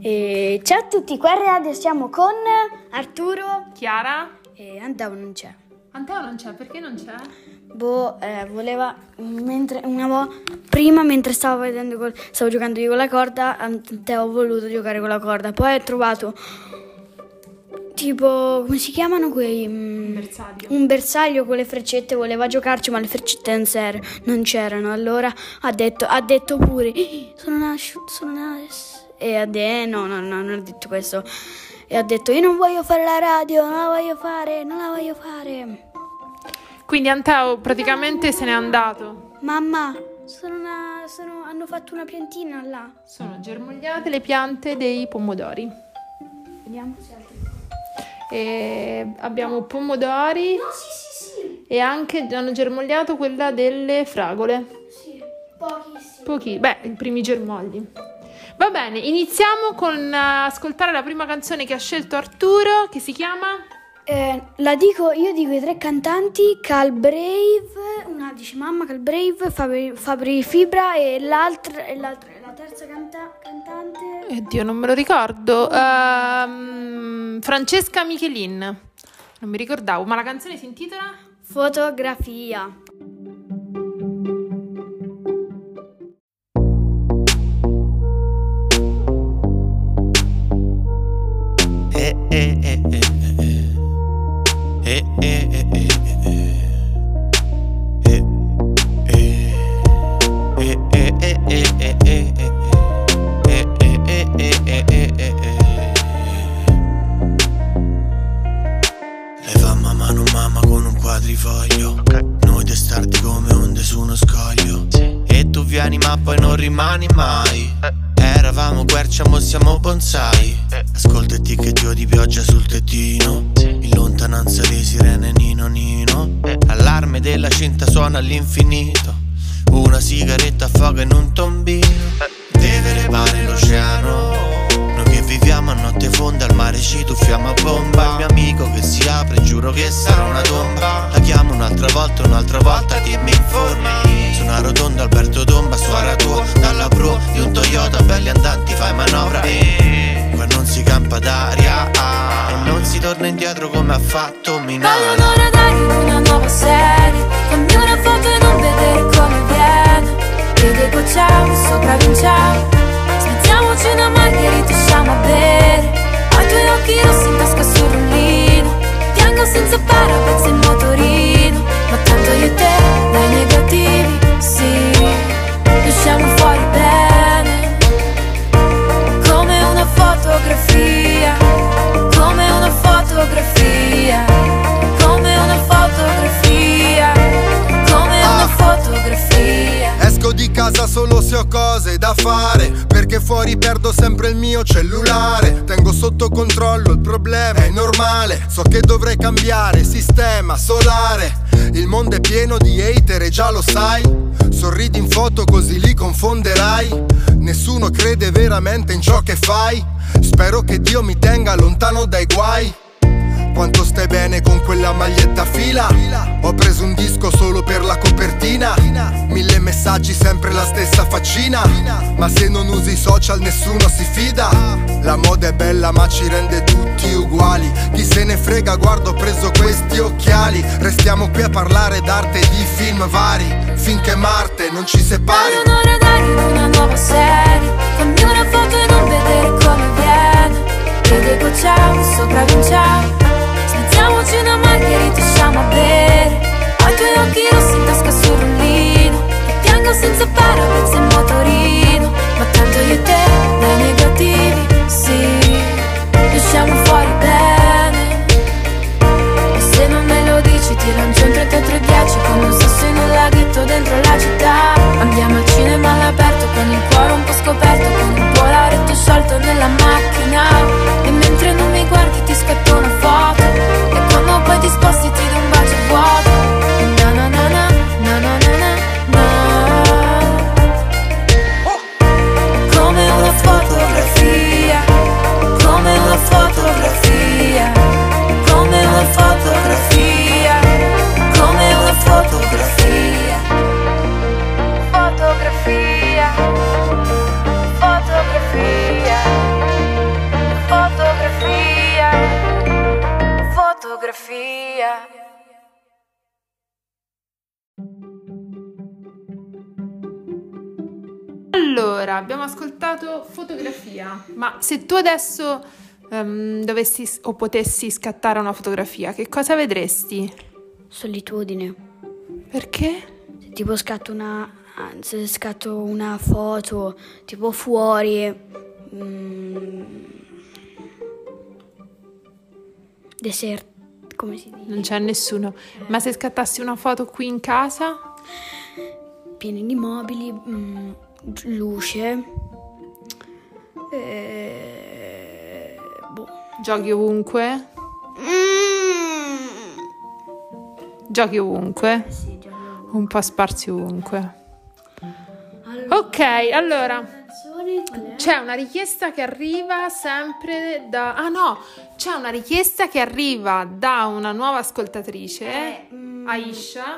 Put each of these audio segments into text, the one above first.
Ciao a tutti, qua adesso siamo con Arturo, Chiara e Anteo non c'è. Anteo non c'è, perché non c'è? Voleva mentre stavo vedendo stavo giocando io con la corda, Anteo ha voluto giocare con la corda, poi ho trovato tipo, come si chiamano quei? Un bersaglio con le freccette, voleva giocarci ma le freccette non c'erano, allora ha detto pure sono una non ha detto questo. E ha detto io non voglio fare la radio, non la voglio fare. Quindi Anteo praticamente se n'è andato. Mamma, hanno fatto una piantina là. Sono germogliate le piante dei pomodori. Vediamo se altri. E abbiamo pomodori. No, sì. E anche hanno germogliato quella delle fragole. Sì, pochissimi. Pochi, i primi germogli. Va bene, iniziamo con ascoltare la prima canzone che ha scelto Arturo, che si chiama? Io dico i tre cantanti, Calbrave, una dice mamma, Calbrave, Fabri Fibra e la terza cantante... Oddio, non me lo ricordo, Francesca Michelin, non mi ricordavo, ma la canzone si intitola? Fotografia. Rimani mai, eravamo quercia, mo siamo bonsai. Ascolta e ticchettio di pioggia sul tettino, in lontananza di sirene nino. Allarme della cinta suona all'infinito, una sigaretta affoga in un tombino. Deve levare l'oceano, noi che viviamo a notte fonda, al mare ci tuffiamo a bomba. Il mio amico che si apre, giuro che sarà una tomba. La chiamo un'altra volta che mi informa. Su una rotonda Alberto Tomba, suora tua, dalla pro di un Toyota, belli andanti fai manovra. Qua non si campa d'aria e non si torna indietro come ha fatto Minà. Voglio un'ora d'aria in una nuova serie, dammi una foto e non vedere come viene. Vedevo ciao, sopra vinciamo, smettiamoci una margherita, usciamo a bere. Ho i tuoi occhi rossi in tasca sul rullino, piango senza parapezzi il motorino. Ma tanto io e te, dai negativi. Sì, usciamo fuori bene, come una fotografia, come una fotografia, come una fotografia, come una fotografia. Esco di casa solo se ho cose da fare, perché fuori perdo sempre il mio cellulare. Tengo sotto controllo, il problema è normale. So che dovrei cambiare sistema solare. Il mondo è pieno di hater e già lo sai. Sorridi in foto così li confonderai. Nessuno crede veramente in ciò che fai. Spero che Dio mi tenga lontano dai guai. Quanto stai bene con quella maglietta a fila. Ho preso un disco solo per la copertina. 1000 messaggi, sempre la stessa faccina. Ma se non usi i social nessuno si fida. La moda è bella ma ci rende tutti uguali. Chi se ne frega, guarda ho preso questi occhiali. Restiamo qui a parlare d'arte e di film vari, finché Marte non ci separi. Voglio un'ora d'aria in una nuova serie, fammi una foto e non vedere come viene. Vedevo ciao, sopra vinciamo, smettiamoci una margherita, usciamo a bere. Ho i tuoi occhi rossi in tasca sul rullino, e piango senza parapezzi e motorino. Ma tanto io e te, dai negativi, sì, usciamo fuori bene. E se non me lo dici ti lancio un 3310 con un sasso in un laghetto dentro la città. Andiamo al cinema all'aperto con il cuore un po' scoperto, con un polaretto sciolto nella macchina. E mentre non mi guardi ti scatto una foto, e quando poi ti sposti ti do un bacio vuoto. Na na na na, na na na na. Come una fotografia, come una fotografia, come una fotografia, come una fotografia. Allora, abbiamo ascoltato Fotografia, ma se tu adesso dovessi o potessi scattare una fotografia, che cosa vedresti? Solitudine. Perché? Se tipo scatto una foto tipo fuori, deserto, come si dice? Non c'è nessuno. Ma se scattassi una foto qui in casa? Pieni di mobili, luce, Giochi ovunque? Giochi ovunque? Sì, giochi ovunque. Un po' sparsi ovunque. Allora, ok, allora c'è una richiesta che arriva sempre da... Ah no, c'è una richiesta che arriva da una nuova ascoltatrice, Aisha.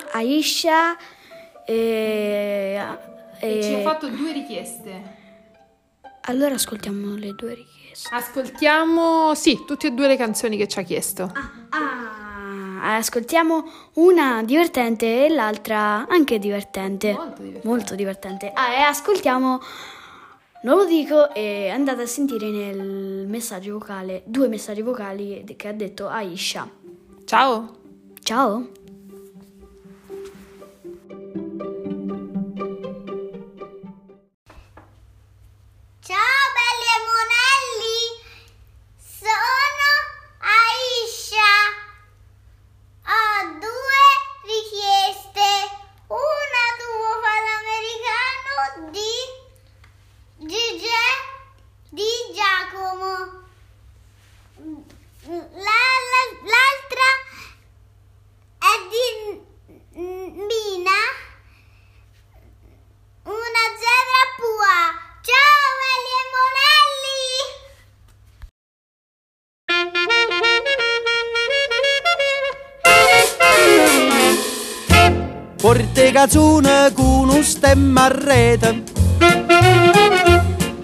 E ci ha fatto due richieste. Allora ascoltiamo le due richieste. Ascoltiamo, sì, tutte e due le canzoni che ci ha chiesto. Ascoltiamo una divertente e l'altra anche divertente. Molto divertente. E ascoltiamo... Non lo dico, e andate a sentire nel messaggio vocale, due messaggi vocali che ha detto Aisha. Ciao. Ciao. Ciao Belli&Monelli, sono Aisha. Ho due richieste. Una tubo panamericano di Gigi, di Giacomo. L'altra è di Mina, una zebra pua. Ciao! Porte cazzone con un stemma a rete,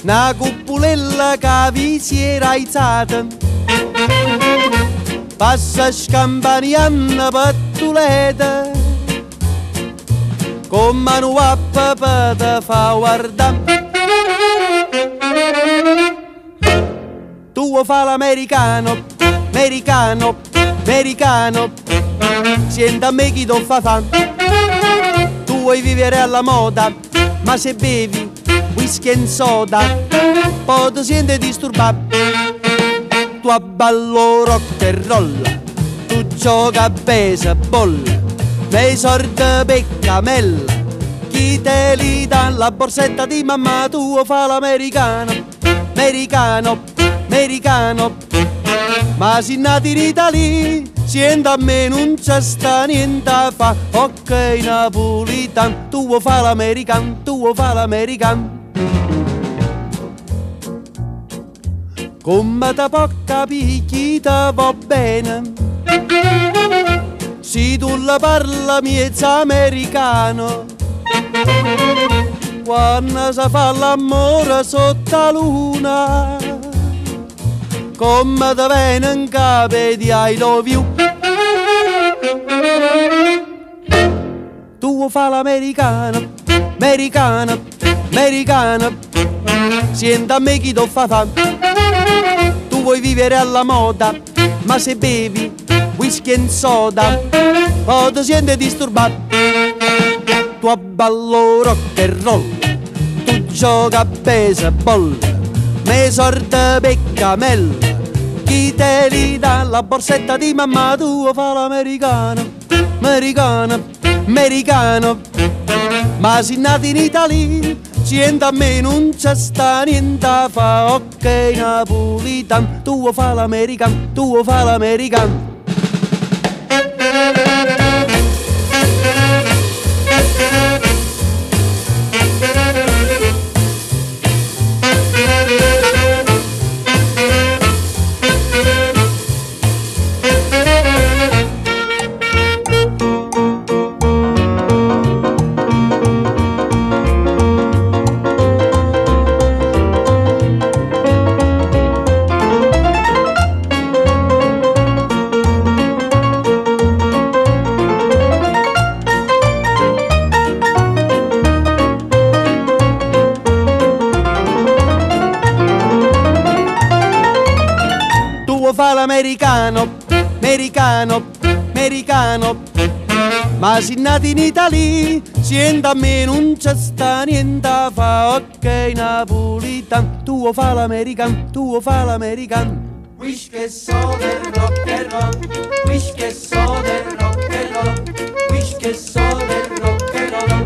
una cuppulella che vi si era aizzata, passa scampanianna pattuleta, con mano a papà te fa guardare. Tu fa l'americano, americano, americano, senta a me chi do fa fa. Tu vuoi vivere alla moda, ma se bevi whisky e soda, poi ti senti disturbato. Tu abballo rock e roll, tu gioca a baseball, nei sordi peccamella, chi te li dà la borsetta di mamma. Tu fa l'americano, americano, americano, ma si nati in Italia, siendo a me non c'è sta niente a fa. Ok napolitano, tu vuoi fa l'americano, tu vuoi fa l'americano. Come te può capire chi te va bene, se tu la parla miezza americano, quando si fa l'amore sotto la luna, come te viene in capo di I love you. Tu fa l'americano, americano, americano, senta a me chi do fa fa. Tu vuoi vivere alla moda, ma se bevi whisky e soda, poi ti senti disturbato. Tu abballo rock and roll, tu gioca a baseball, me sorda peccamella, chi te li dà la borsetta di mamma. Tu fa l'americano, americano, americano, ma si nati in Italia, sienta a me non c'è sta niente a fa. Ok napolitano, tu fa l'americano, tu fa l'americano. fa l'americano, americano, americano. Ma si nati in Italia, sienta a me non c'è sta niente a fa, ok napolitan. Tu fa l'americano, tu fa l'americano. Wish che so del rock and roll, wish che so del rock and roll, wish che so del rock and roll.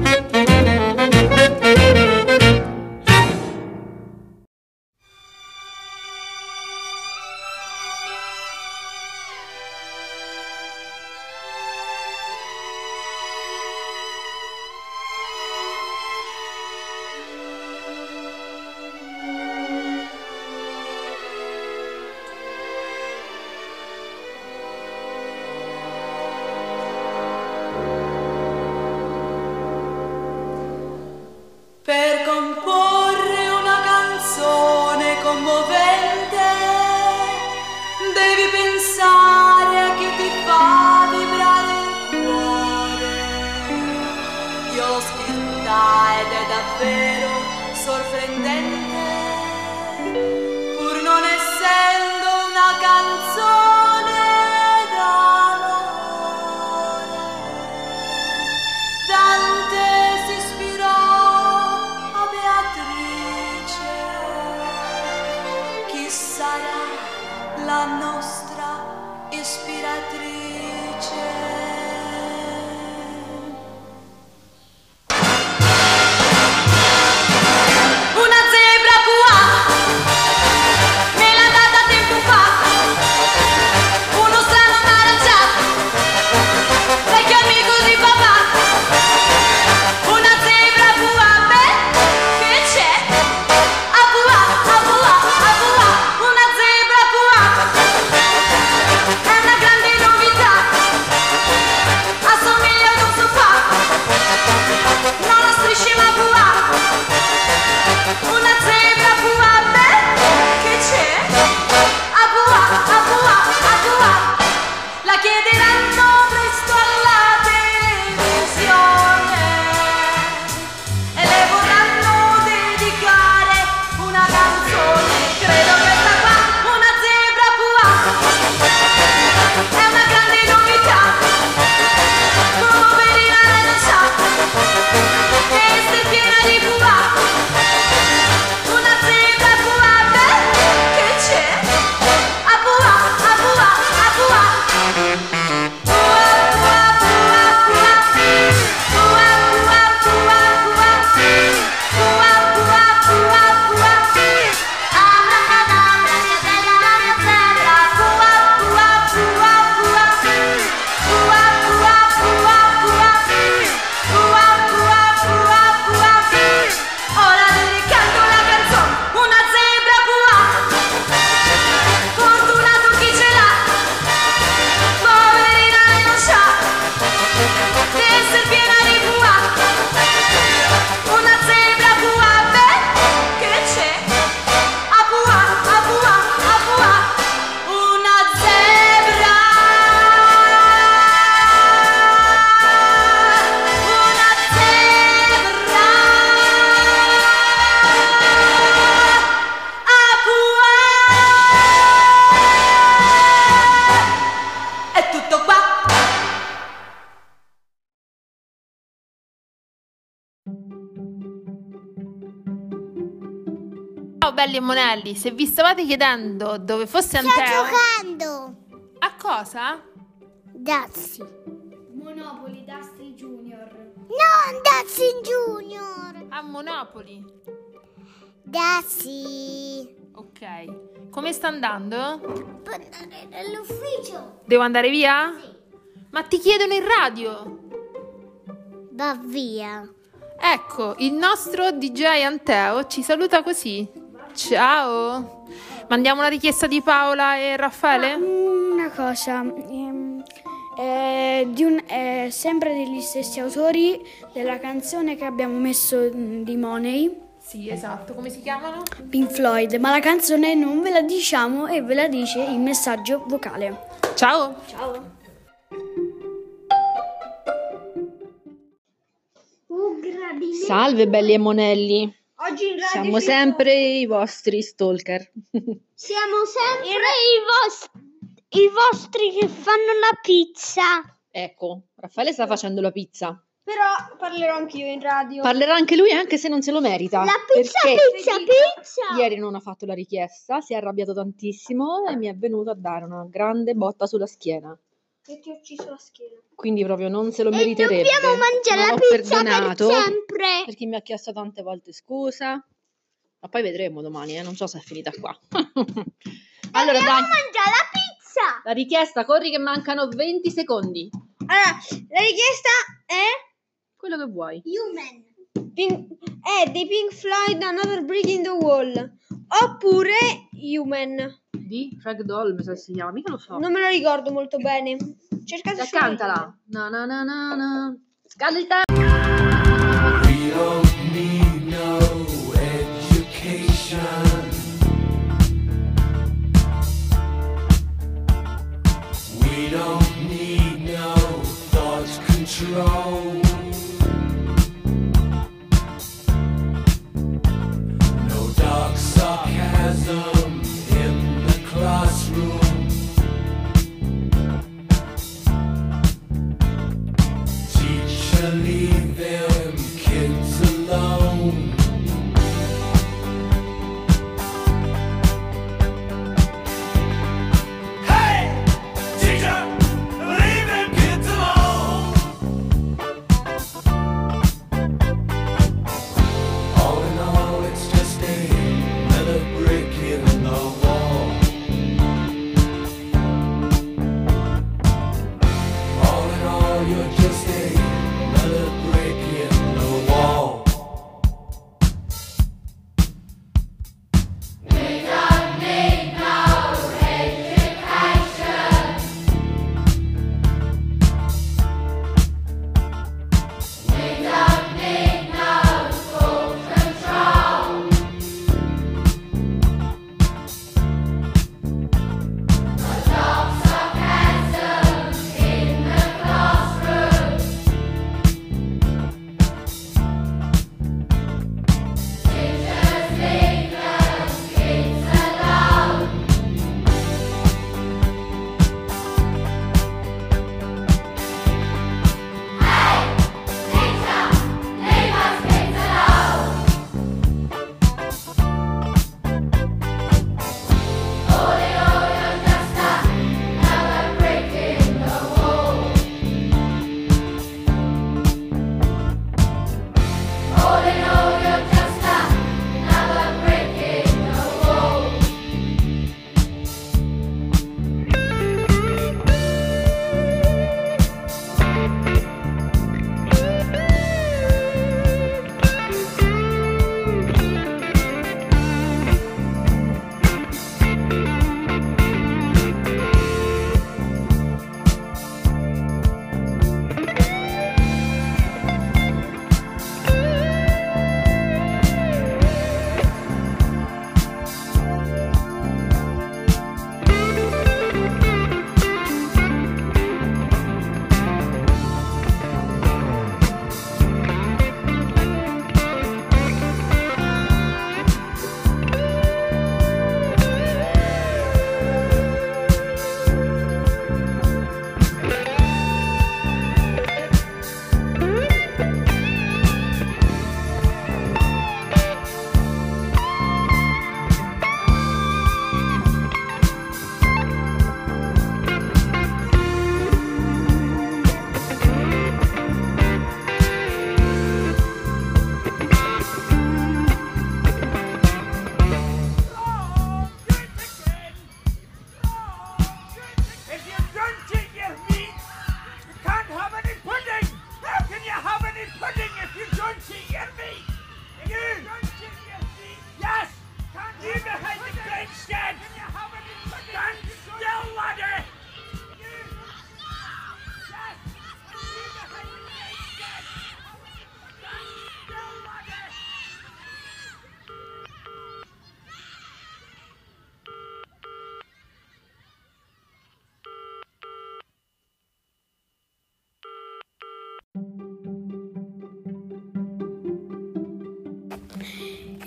Belli&Monelli, se vi stavate chiedendo dove fosse Anteo, giocando a cosa? Dazzi Monopoly, Dazzi Junior. Non Dazzi Junior, a Monopoly Dazzi. Ok, come sta andando? Per andare all'ufficio. Devo andare via? Sì. Ma ti chiedono in radio. Va via. Ecco, il nostro DJ Anteo ci saluta così. Ciao! Mandiamo una richiesta di Paola e Raffaele? Una cosa, sempre degli stessi autori della canzone che abbiamo messo di Money. Sì, esatto, come si chiamano? Pink Floyd, ma la canzone non ve la diciamo e ve la dice il messaggio vocale. Ciao! Ciao! Salve Belli&Monelli! Oggi siamo sempre i vostri stalker. Siamo sempre i vostri... I vostri che fanno la pizza. Ecco, Raffaele sta facendo la pizza. Però parlerò anche io in radio. Parlerà anche lui, anche se non se lo merita. La pizza. Ieri non ha fatto la richiesta, si è arrabbiato tantissimo e mi è venuto a dare una grande botta sulla schiena. E ti ho ucciso la schiena. Quindi proprio non se lo meriterebbe. E dobbiamo mangiare la pizza per sempre. Perché mi ha chiesto tante volte scusa. Ma poi vedremo domani, non so se è finita qua. Allora dobbiamo mangiare la pizza. La richiesta, corri che mancano 20 secondi. Allora, la richiesta è... quello che vuoi. Human. È dei Pink Floyd, Another Brick in the Wall. Oppure Human. Di Fragdoll, mi sa si chiama, mica lo so. Non me lo ricordo molto bene. Cercate su. Cantala. No, no, no, no, no. Scala il tempo. We don't need no education. We don't need no thought control.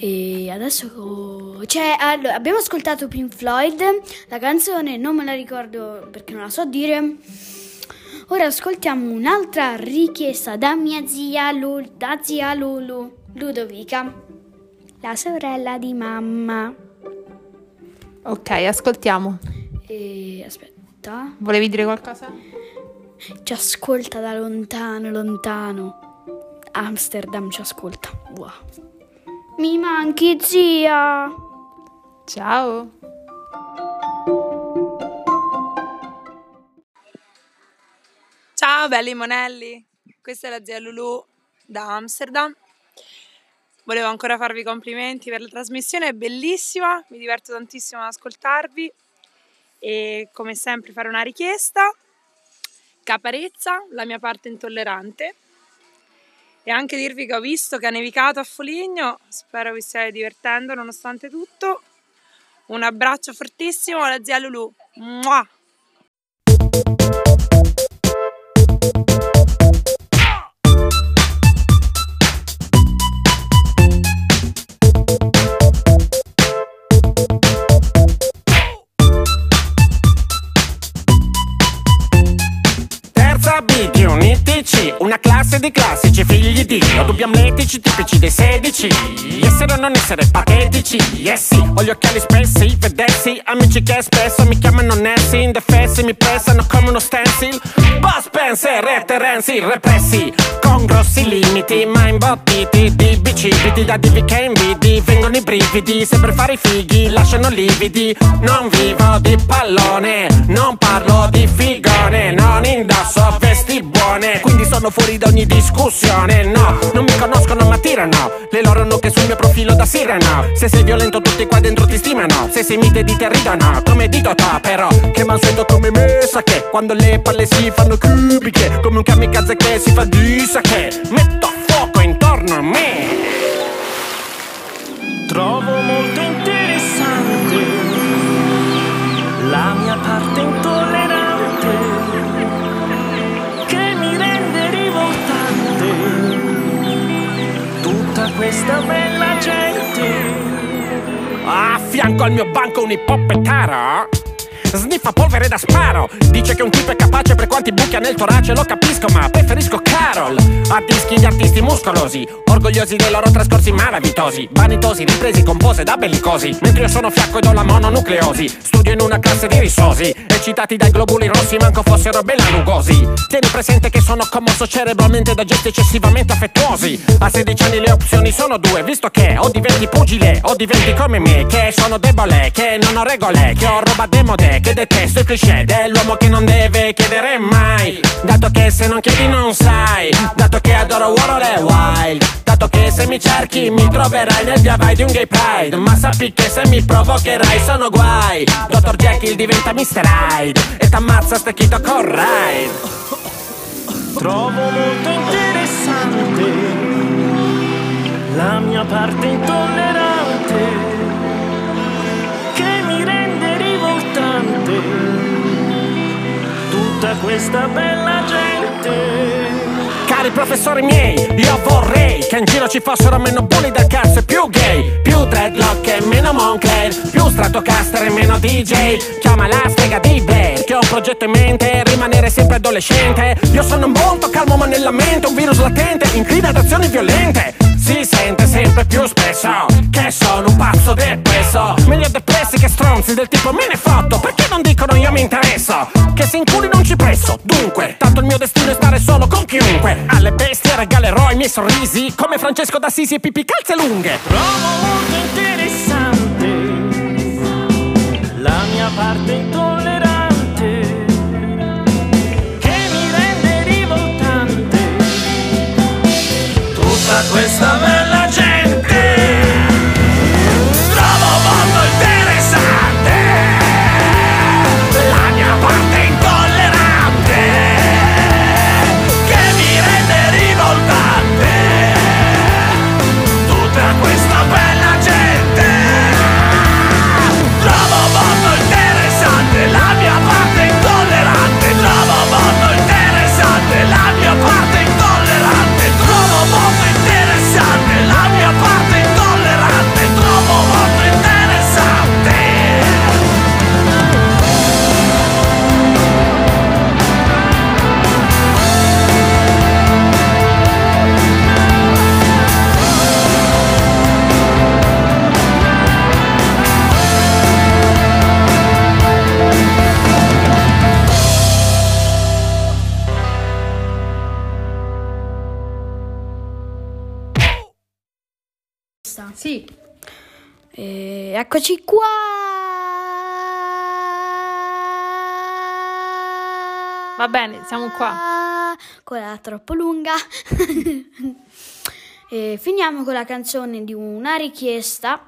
E adesso Cioè, allora, abbiamo ascoltato Pink Floyd, la canzone non me la ricordo perché non la so dire. Ora ascoltiamo un'altra richiesta da mia zia Lulu, Ludovica, la sorella di mamma. Ok, ascoltiamo. Aspetta. Volevi dire qualcosa? Ci ascolta da lontano. Amsterdam ci ascolta. Wow. Mi manchi, zia. Ciao. Ciao Belli&Monelli. Questa è la zia Lulu da Amsterdam. Volevo ancora farvi complimenti per la trasmissione, è bellissima, mi diverto tantissimo ad ascoltarvi e come sempre fare una richiesta. Caparezza, la mia parte intollerante, e anche dirvi che ho visto che ha nevicato a Foligno, spero vi stiate divertendo nonostante tutto. Un abbraccio fortissimo alla zia Lulu. Mua! Una classe di classici, figli di no, dubbi amletici, tipici dei 16. Essere o non essere patetici, yes sì. Ho gli occhiali spessi, vedessi, amici che spesso mi chiamano Nancy. Indefessi, mi pesano come uno stencil. Boss, Spencer e Terenzi, repressi con grossi limiti, ma imbottiti di bicipiti. Da divi che invidi, vengono i brividi. Se per fare i fighi, lasciano lividi. Non vivo di pallone, non parlo di figone. Non indosso vesti buone, quindi sono fuori da ogni discussione. No, non mi conoscono ma tirano le loro nuche sul mio profilo da sirena. Se sei violento tutti qua dentro ti stimano, se sei mite di te ridono come di Dota. Però che mansueto come me sa che, quando le palle si fanno cubiche come un kamikaze che si fa di sa che. Metto fuoco intorno a me. Trovo molto interessante la mia parte intollerante, questa bella gente. A fianco al mio banco un ippopetaro sniffa polvere da sparo. Dice che un tipo è capace per quanti buchi ha nel torace. Lo capisco ma preferisco Carol a dischi di artisti muscolosi, orgogliosi dei loro trascorsi malavitosi, vanitosi, ripresi con pose da bellicosi. Mentre io sono fiacco ed ho la mononucleosi, studio in una classe di risosi, eccitati dai globuli rossi, manco fossero bella rugosi. Tieni presente che sono commosso cerebralmente da gesti eccessivamente affettuosi. A 16 anni le opzioni sono due, visto che o diventi pugile o diventi come me, che sono debole, che non ho regole, che ho roba demode, che detesto il cliché dell'uomo che non deve chiedere mai, dato che se non chiedi non sai, dato che adoro World of Wild, dato che se mi cerchi mi troverai nel via vai di un gay pride, ma sappi che se mi provocherai sono guai. Dr. Jekyll diventa Mr. Hyde e t'ammazza stecchito con Ride. Trovo molto interessante la mia parte intollerante, tutta questa bella gente. Cari professori miei, io vorrei che in giro ci fossero meno bulli del cazzo e più gay, più dreadlock e meno Moncler, più Stratocaster e meno DJ. Chiama la strega di Blair, che ho un progetto in mente, rimanere sempre adolescente. Io sono un monto calmo ma nella mente un virus latente, inclina ad azioni violente. Si sente sempre più spesso che sono un pazzo depresso, meglio depressi che stronzi del tipo me ne fotto, perché non dicono io mi interesso, che se inculi non ci presso. Dunque, tanto il mio destino è stare solo con chiunque, alle bestie regalerò i miei sorrisi come Francesco d'Assisi e Pippi Calze Lunghe. Trovo molto interessante la mia parte intollerante, che mi rende rivoltante tutta questa bella gente. Trovo molto interessante la mia parte intollerante, che mi rende rivoltante tutta questa bella E eccoci qua! Va bene, siamo qua. Quella troppo lunga. E finiamo con la canzone di una richiesta.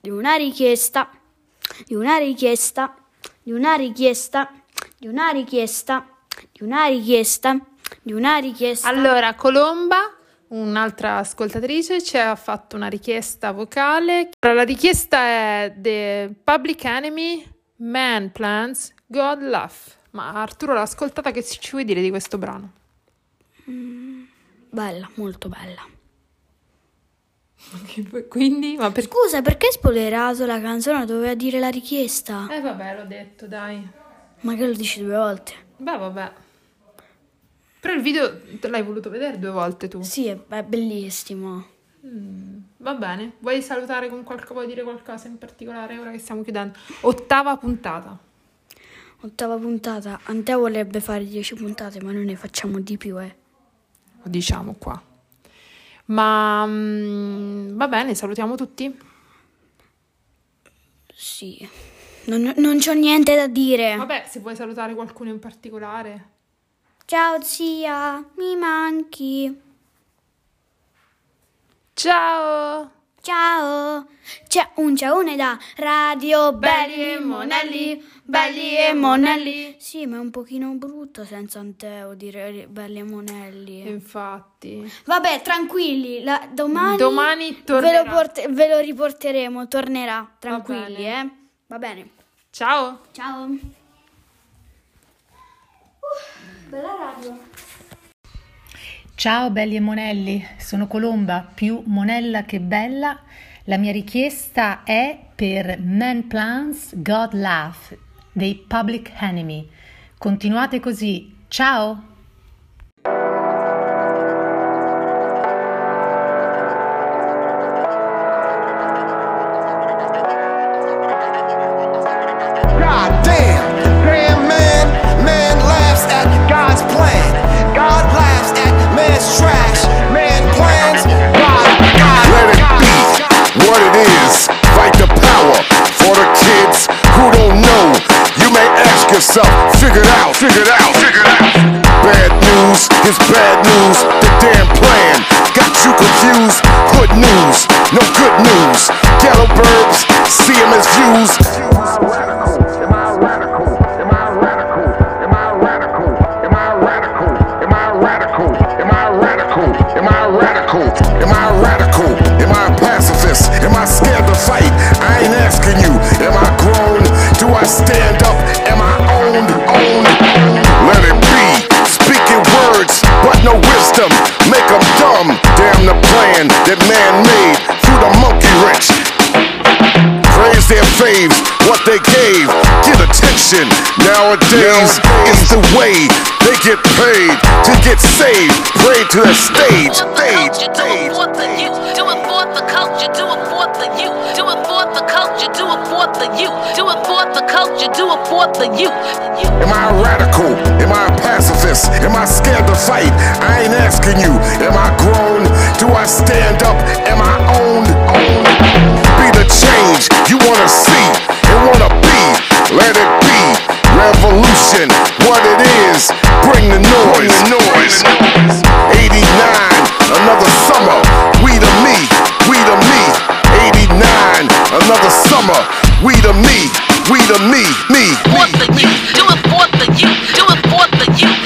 Di una richiesta. Di una richiesta. Di una richiesta. Di una richiesta. Di una richiesta. Di una richiesta. Allora, Colomba, un'altra ascoltatrice, ci ha fatto una richiesta vocale. La richiesta è The Public Enemy, Man Plans, God Laugh. Ma Arturo l'ha ascoltata, che ci vuoi dire di questo brano? Bella, molto bella. Quindi? Ma per... Scusa, perché spoilerato la canzone? Doveva dire la richiesta. Vabbè, l'ho detto, dai. Ma che lo dici due volte? Beh, vabbè. Però il video l'hai voluto vedere due volte tu? Sì, è bellissimo. Va bene. Vuoi salutare con qualcosa? Vuoi dire qualcosa in particolare ora che stiamo chiudendo? Ottava puntata. Ottava puntata. Anteo vorrebbe fare 10 puntate, ma noi ne facciamo di più, Lo diciamo qua. Ma va bene, salutiamo tutti? Sì. Non c'ho niente da dire. Vabbè, se vuoi salutare qualcuno in particolare... Ciao zia, mi manchi. Ciao. Ciao. C'è un ciaone da Radio Belli&Monelli, Belli&Monelli. Sì, ma è un pochino brutto senza Anteo dire Belli&Monelli. Infatti. Vabbè, tranquilli, domani tornerà. Ve lo riporteremo, tornerà, tranquilli. Va bene. Ciao. Ciao. Bella radio. Ciao Belli&Monelli, sono Colomba, più monella che bella. La mia richiesta è per Man Plans, God Laugh dei Public Enemy. Continuate così. Ciao. Figure it out. Bad news is bad news. The damn plan got you confused. Good news, no good news. Yellow birds, see them as views. Am I radical? Am I a pacifist? Am I scared to fight? I ain't asking you. Am I grown? Do I stand up? Am I owned? Let it be, speaking words, but no wisdom, make them dumb, damn the plan that man made through the monkey wrench. Praise their faves, what they gave, get attention, nowadays is the way they get paid, to get saved, pray to the stage. Do it for the culture, do it for the you. Am I radical? Am I a pacifist? Am I scared to fight? I ain't asking you. Am I grown? Do I stand up? Am I owned? Be the change you wanna see and wanna be. Let it be. Revolution, what it is. Bring the noise. 89, another summer. We the me. 89, another summer, we the me. What the you, do it for the you, do it for the you.